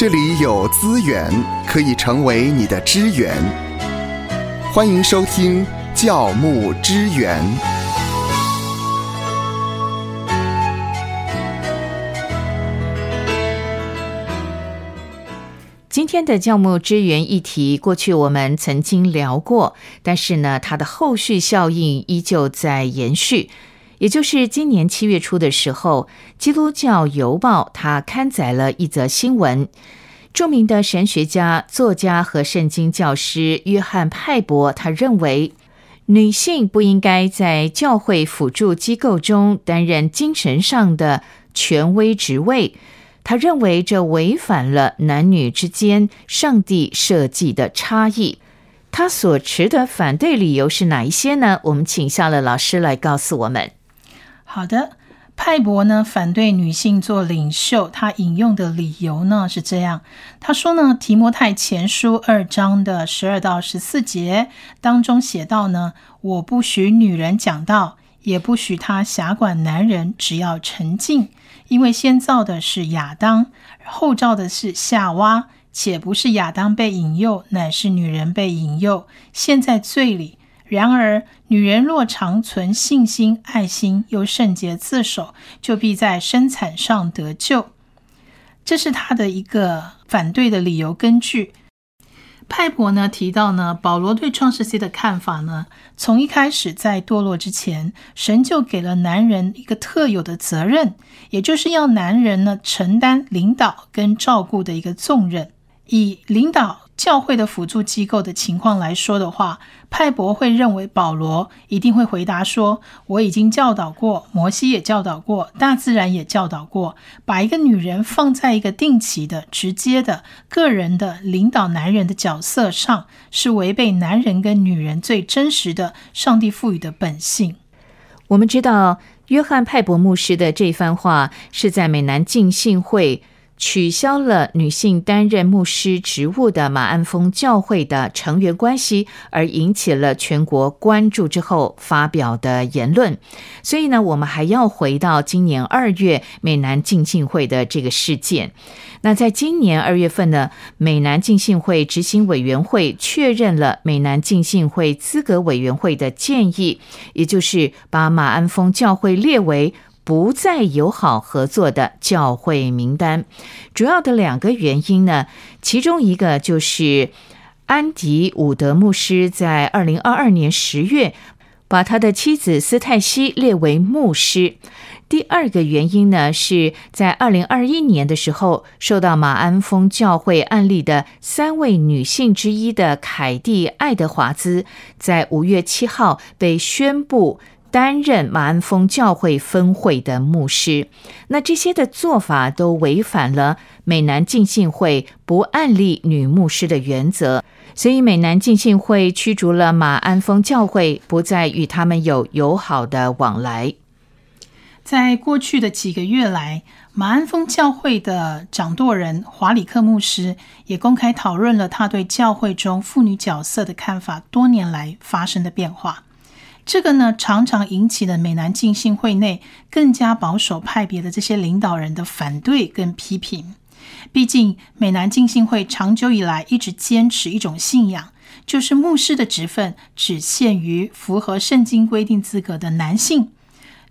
这里有资源可以成为你的支援。欢迎收听教牧支援。今天的教牧支援议题，过去我们曾经聊过，但是呢，它的后续效应依旧在延续。也就是今年7月初的时候，基督教邮报它刊载了一则新闻，著名的神学家、作家和圣经教师约翰派伯，他认为女性不应该在教会辅助机构中担任精神上的权威职位，他认为这违反了男女之间上帝设计的差异。他所持的反对理由是哪一些呢？我们请夏乐老师来告诉我们。好的，派伯呢反对女性做领袖，他引用的理由呢是这样，他说呢，提摩太前书2章的12到14节当中写到呢，我不许女人讲道，也不许她辖管男人，只要沉静，因为先造的是亚当，后造的是夏娃，且不是亚当被引诱，乃是女人被引诱，陷在罪里。然而女人若常存信心、爱心，又圣洁自守，就必在生产上得救。这是他的一个反对的理由根据。派伯呢提到呢，保罗对创世纪的看法呢，从一开始在堕落之前，神就给了男人一个特有的责任，也就是要男人呢承担领导跟照顾的一个重任。以领导教会的辅助机构的情况来说的话，派伯会认为保罗一定会回答说，我已经教导过，摩西也教导过，大自然也教导过，把一个女人放在一个定期的、直接的、个人的领导男人的角色上，是违背男人跟女人最真实的上帝赋予的本性。我们知道约翰派伯牧师的这番话是在美南浸信会取消了女性担任牧师职务的马鞍峰教会的成员关系，而引起了全国关注之后发表的言论。所以呢，我们还要回到今年2月美南浸信会的这个事件。那在今年2月份呢，美南浸信会执行委员会确认了美南浸信会资格委员会的建议，也就是把马鞍峰教会列为不再友好合作的教会名单。主要的2个原因呢，其中一个就是安迪伍德牧师在2022年10月把他的妻子斯泰西列为牧师。第2个原因呢，是在2021年的时候，受到马鞍峰教会案例的3位女性之一的凯蒂·爱德华兹，在5月7号被宣布担任马鞍峰教会分会的牧师。那这些的做法都违反了美南浸信会不按立女牧师的原则，所以美南浸信会驱逐了马鞍峰教会，不再与他们有友好的往来。在过去的几个月来，马鞍峰教会的掌舵人华里克牧师也公开讨论了他对教会中妇女角色的看法多年来发生的变化。这个呢，常常引起了美南浸信会内更加保守派别的这些领导人的反对跟批评。毕竟美南浸信会长久以来一直坚持一种信仰，就是牧师的职分只限于符合圣经规定资格的男性。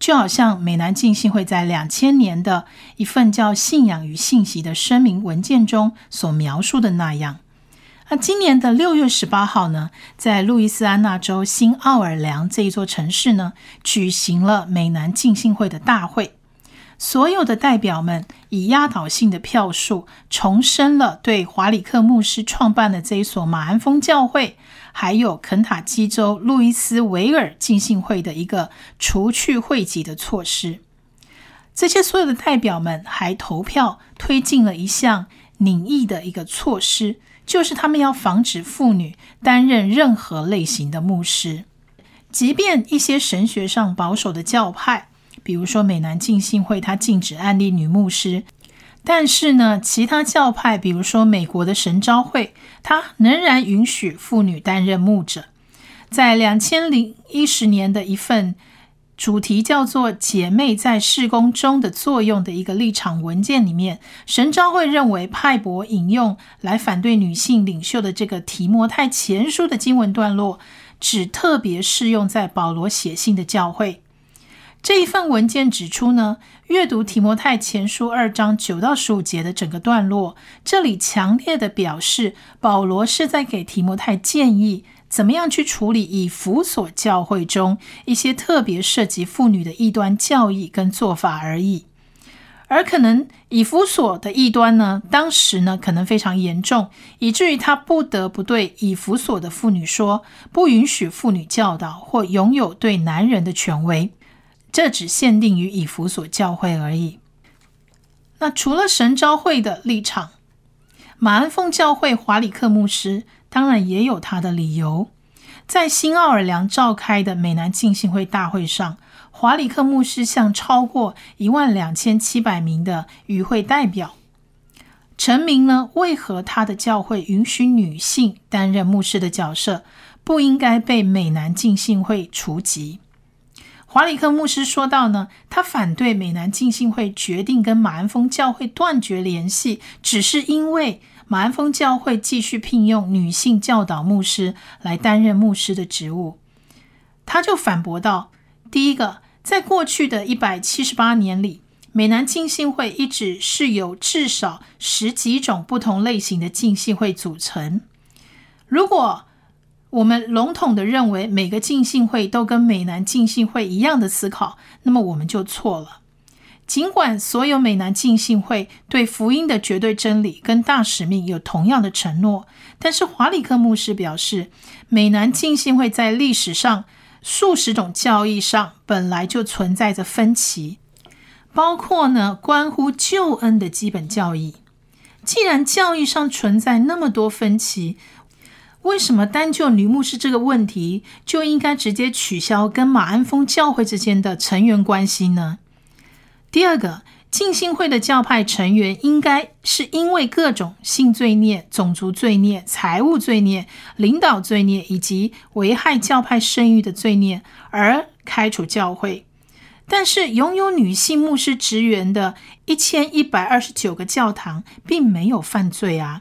就好像美南浸信会在2000年的一份叫《信仰与信息》的声明文件中所描述的那样。今年的6月18号呢，在路易斯安那州新奥尔良这一座城市呢，举行了美南浸信会的大会。所有的代表们以压倒性的票数重申了对华里克牧师创办的这一所马鞍峰教会，还有肯塔基州路易斯维尔浸信会的一个除去会籍的措施。这些所有的代表们还投票推进了一项拟议的一个措施，就是他们要防止妇女担任任何类型的牧师。即便一些神学上保守的教派，比如说美南浸信会，它禁止按立女牧师，但是呢，其他教派比如说美国的神召会，它仍然允许妇女担任牧者。在2010年的一份主题叫做姐妹在事工中的作用的一个立场文件里面，神召会认为派博引用来反对女性领袖的这个提摩太前书的经文段落，只特别适用在保罗写信的教会。这一份文件指出呢，阅读提摩太前书2章9到15节的整个段落，这里强烈的表示保罗是在给提摩太建议怎么样去处理以弗所教会中一些特别涉及妇女的异端教义跟做法而已。而可能以弗所的异端呢，当时呢可能非常严重，以至于他不得不对以弗所的妇女说，不允许妇女教导或拥有对男人的权威。这只限定于以弗所教会而已。那除了神召会的立场，马恩凤教会华里克牧师当然也有他的理由。在新奥尔良召开的美南浸信会大会上，华里克牧师向超过12700名的与会代表陈明呢，为何他的教会允许女性担任牧师的角色，不应该被美南浸信会除籍。华里克牧师说到呢，他反对美南浸信会决定跟马恩峰教会断绝联系，只是因为马恩峰教会继续聘用女性教导牧师来担任牧师的职务。他就反驳道，第一个，在过去的178年里，美南浸信会一直是由至少10几种不同类型的浸信会组成。如果我们笼统地认为每个浸信会都跟美南浸信会一样的思考，那么我们就错了。尽管所有美南浸信会对福音的绝对真理跟大使命有同样的承诺，但是华里克牧师表示，美南浸信会在历史上数十种教义上本来就存在着分歧，包括呢关乎救恩的基本教义。既然教义上存在那么多分歧，为什么单就女牧师这个问题就应该直接取消跟马恩峰教会之间的成员关系呢？第二个，浸信会的教派成员应该是因为各种性罪孽、种族罪孽、财务罪孽、领导罪孽以及危害教派声誉的罪孽而开除教会。但是拥有女性牧师职员的1129个教堂并没有犯罪啊。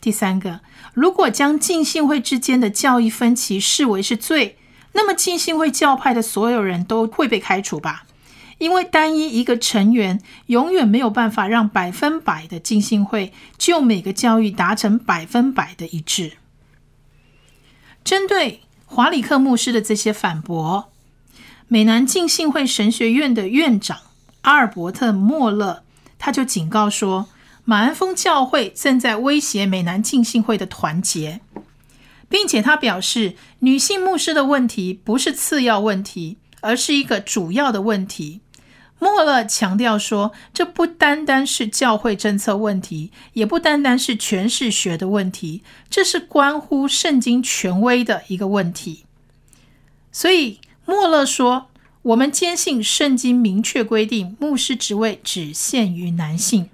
第三个，如果将浸信会之间的教义分歧视为是罪，那么浸信会教派的所有人都会被开除吧，因为单一一个成员永远没有办法让100%的浸信会就每个教义达成100%的一致。针对华里克牧师的这些反驳，美南浸信会神学院的院长阿尔伯特·莫勒他就警告说，马恩峰教会正在威胁美南浸信会的团结，并且他表示，女性牧师的问题不是次要问题，而是一个主要的问题。莫勒强调说，这不单单是教会政策问题，也不单单是诠释学的问题，这是关乎圣经权威的一个问题。所以莫勒说，我们坚信圣经明确规定牧师职位只限于男性。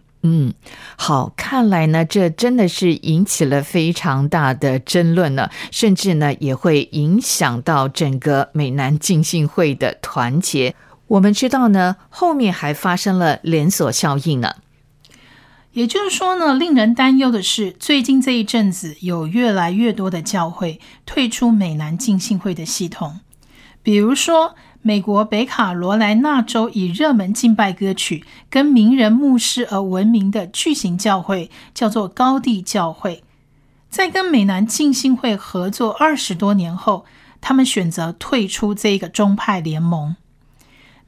好，看来呢这真的是引起了非常大的争论了，甚至呢也会影响到整个美南浸信会的团结。我们知道呢后面还发生了连锁效应呢。也就是说呢，令人担忧的是，最近这一阵子有越来越多的教会退出美南浸信会的系统。比如说美国北卡罗来纳州以热门敬拜歌曲跟名人牧师而闻名的巨型教会叫做高地教会，在跟美南浸信会合作20多年后，他们选择退出这个宗派联盟。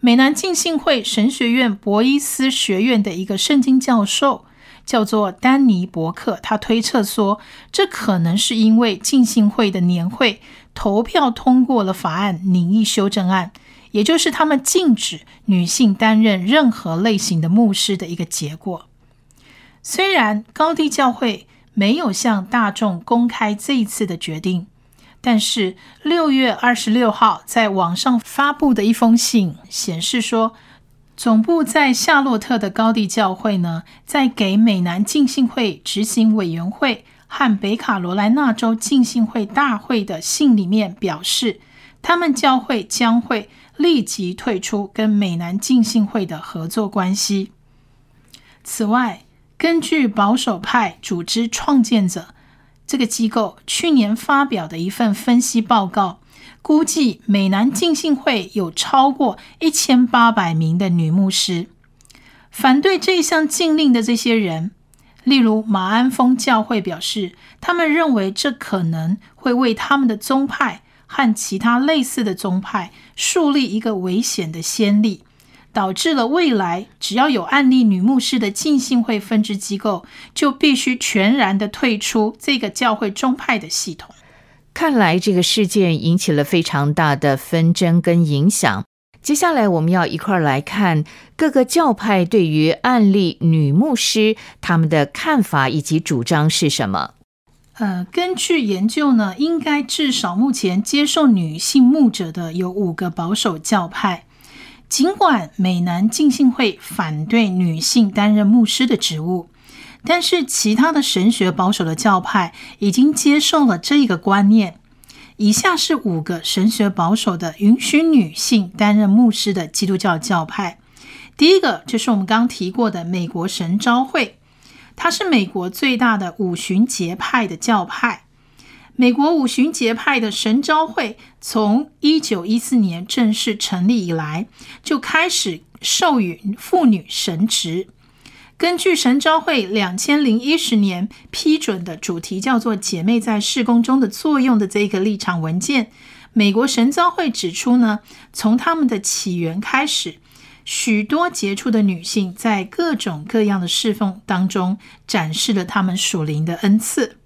美南浸信会神学院博伊斯学院的一个圣经教授叫做丹尼伯克，他推测说，这可能是因为浸信会的年会投票通过了法案拟议修正案，也就是他们禁止女性担任任何类型的牧师的一个结果。虽然高地教会没有向大众公开这一次的决定，但是6月26号在网上发布的一封信显示说，总部在夏洛特的高地教会呢，在给美南浸信会执行委员会和北卡罗来纳州浸信会大会的信里面表示，他们教会将会立即退出跟美南浸信会的合作关系。此外，根据保守派组织创建者这个机构去年发表的一份分析报告，估计美南浸信会有超过1800名的女牧师。反对这一项禁令的这些人，例如马鞍峰教会表示，他们认为这可能会为他们的宗派和其他类似的宗派树立一个危险的先例，导致了未来只要有案例女牧师的浸信会分支机构就必须全然的退出这个教会宗派的系统。看来这个事件引起了非常大的纷争跟影响。接下来我们要一块来看各个教派对于案例女牧师他们的看法以及主张是什么。根据研究呢，应该至少目前接受女性牧者的有5个保守教派。尽管美南浸信会反对女性担任牧师的职务，但是其他的神学保守的教派已经接受了这个观念。以下是5个神学保守的允许女性担任牧师的基督教教派。第一个就是我们刚提过的美国神召会，它是美国最大的五旬节派的教派。美国五旬节派的神召会从1914年正式成立以来，就开始授予妇女神职。根据神召会2010年批准的主题叫做姐妹在事工中的作用的这个立场文件，美国神召会指出呢，从他们的起源开始，许多杰出的女性在各种各样的侍奉当中展示了她们属灵的恩赐。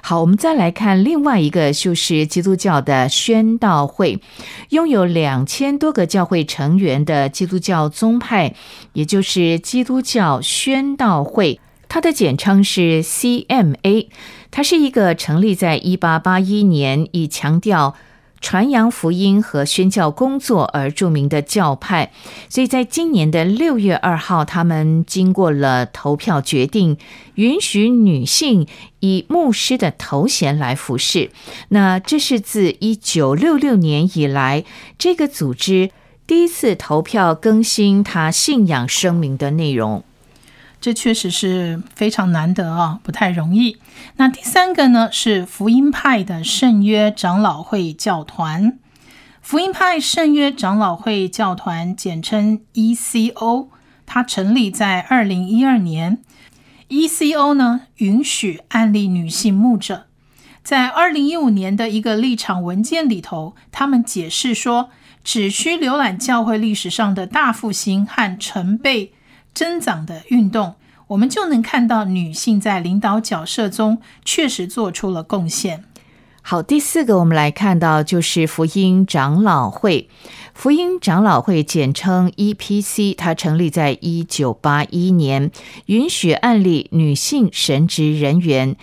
好，我们再来看另外一个，就是基督教的宣道会。拥有2000多个教会成员的基督教宗派，也就是基督教宣道会，它的简称是 CMA。 它是一个成立在1881年以强调传扬福音和宣教工作而著名的教派，所以在今年的6月2号，他们经过了投票决定，允许女性以牧师的头衔来服侍。那这是自1966年以来，这个组织第一次投票更新他信仰声明的内容。这确实是非常难得啊，不太容易。那第三个呢，是福音派的圣约长老会教团。福音派圣约长老会教团简称 ECO， 它成立在2012年。ECO 呢，允许案例女性牧者。在2015年的一个立场文件里头，他们解释说，只需浏览教会历史上的大复兴和成倍增长的运动，我们就能看到女性在领导角色中确实做出了贡献。好，第4个我们来看到就是福音长老会。福音长老会简称 EPC， 它成立在1981年，允许案例女性神职人员。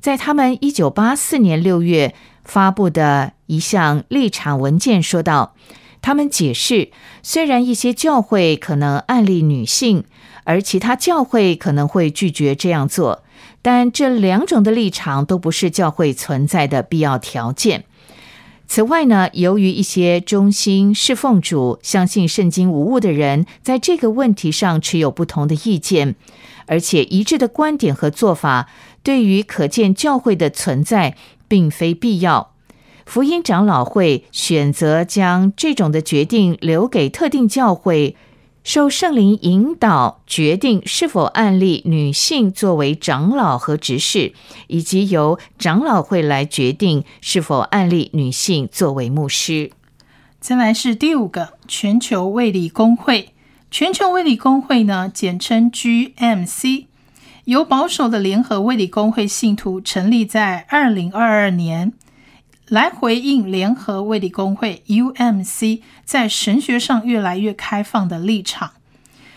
在他们1984年6月发布的一项立场文件说道，他们解释，虽然一些教会可能案例女性，而其他教会可能会拒绝这样做，但这2种的立场都不是教会存在的必要条件。此外呢，由于一些忠心侍奉主、相信圣经无误的人在这个问题上持有不同的意见，而且一致的观点和做法对于可见教会的存在并非必要，福音长老会选择将这种的决定留给特定教会，受圣灵引导决定是否按立女性作为长老和执事，以及由长老会来决定是否按立女性作为牧师。再来是第5个，全球卫理公会。全球卫理公会呢，简称 GMC， 由保守的联合卫理公会信徒成立在2022年。来回应联合卫理公会 UMC 在神学上越来越开放的立场。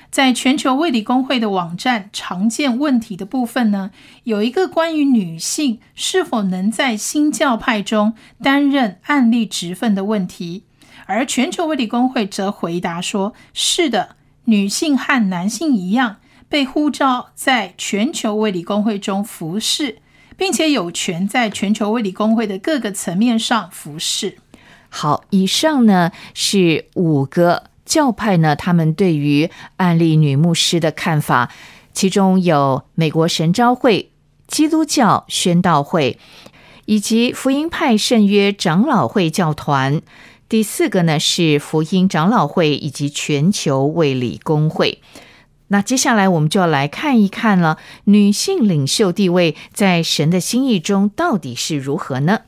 在全球卫理公会的网站常见问题的部分呢，有一个关于女性是否能在新教派中担任案例职分的问题，而全球卫理公会则回答说，是的，女性和男性一样被呼召在全球卫理公会中服侍，并且有权在全球卫理公会的各个层面上服侍。好，以上呢是五个教派呢他们对于安利女牧师的看法，其中有美国神召会、基督教宣道会以及福音派圣约长老会教团。第四个呢是福音长老会以及全球卫理公会。那接下来我们就要来看一看了，女性领袖地位在神的心意中到底是如何呢？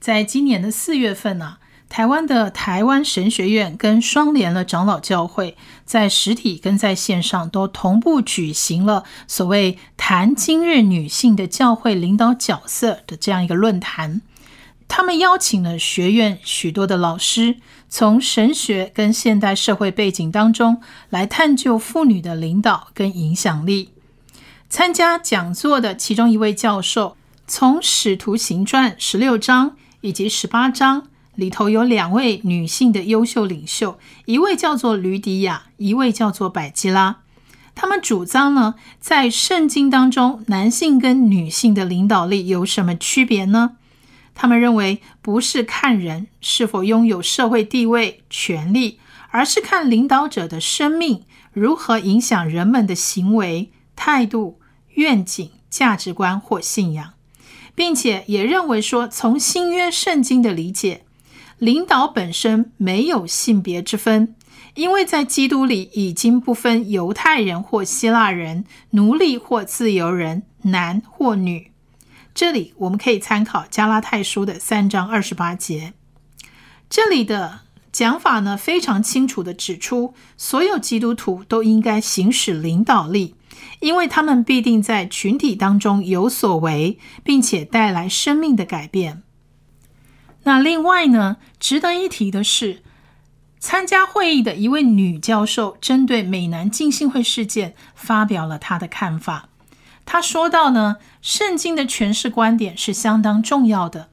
在今年的4月份呢，台湾的台湾神学院跟双联了长老教会在实体跟在线上都同步举行了所谓谈今日女性的教会领导角色的这样一个论坛。他们邀请了学院许多的老师，从神学跟现代社会背景当中来探究妇女的领导跟影响力。参加讲座的其中一位教授，从《使徒行传》16章以及18章里头有2位女性的优秀领袖，一位叫做吕底亚，一位叫做百基拉。他们主张呢，在圣经当中男性跟女性的领导力有什么区别呢？他们认为不是看人是否拥有社会地位、权力，而是看领导者的生命如何影响人们的行为、态度、愿景、价值观或信仰，并且也认为说，从新约圣经的理解，领导本身没有性别之分，因为在基督里已经不分犹太人或希腊人、奴隶或自由人、男或女。这里我们可以参考加拉太书的3章28节，这里的讲法呢非常清楚地指出，所有基督徒都应该行使领导力，因为他们必定在群体当中有所为，并且带来生命的改变。那另外呢，值得一提的是，参加会议的一位女教授针对美南浸信会事件发表了她的看法。他说到呢，圣经的诠释观点是相当重要的。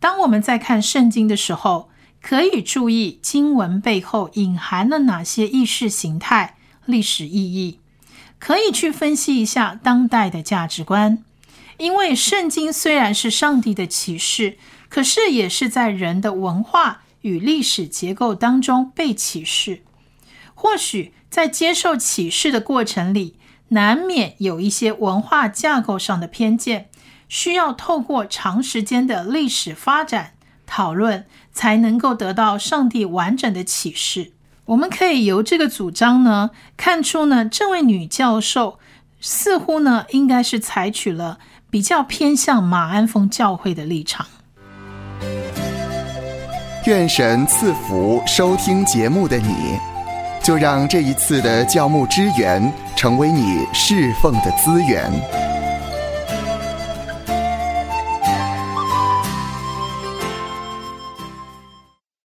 当我们在看圣经的时候，可以注意经文背后隐含了哪些意识形态、历史意义，可以去分析一下当代的价值观。因为圣经虽然是上帝的启示，可是也是在人的文化与历史结构当中被启示。或许在接受启示的过程里，难免有一些文化架构上的偏见，需要透过长时间的历史发展讨论，才能够得到上帝完整的启示。我们可以由这个主张呢，看出呢，这位女教授似乎呢，应该是采取了比较偏向马鞍峰教会的立场。愿神赐福收听节目的你，就让这一次的教牧支援成为你侍奉的资源。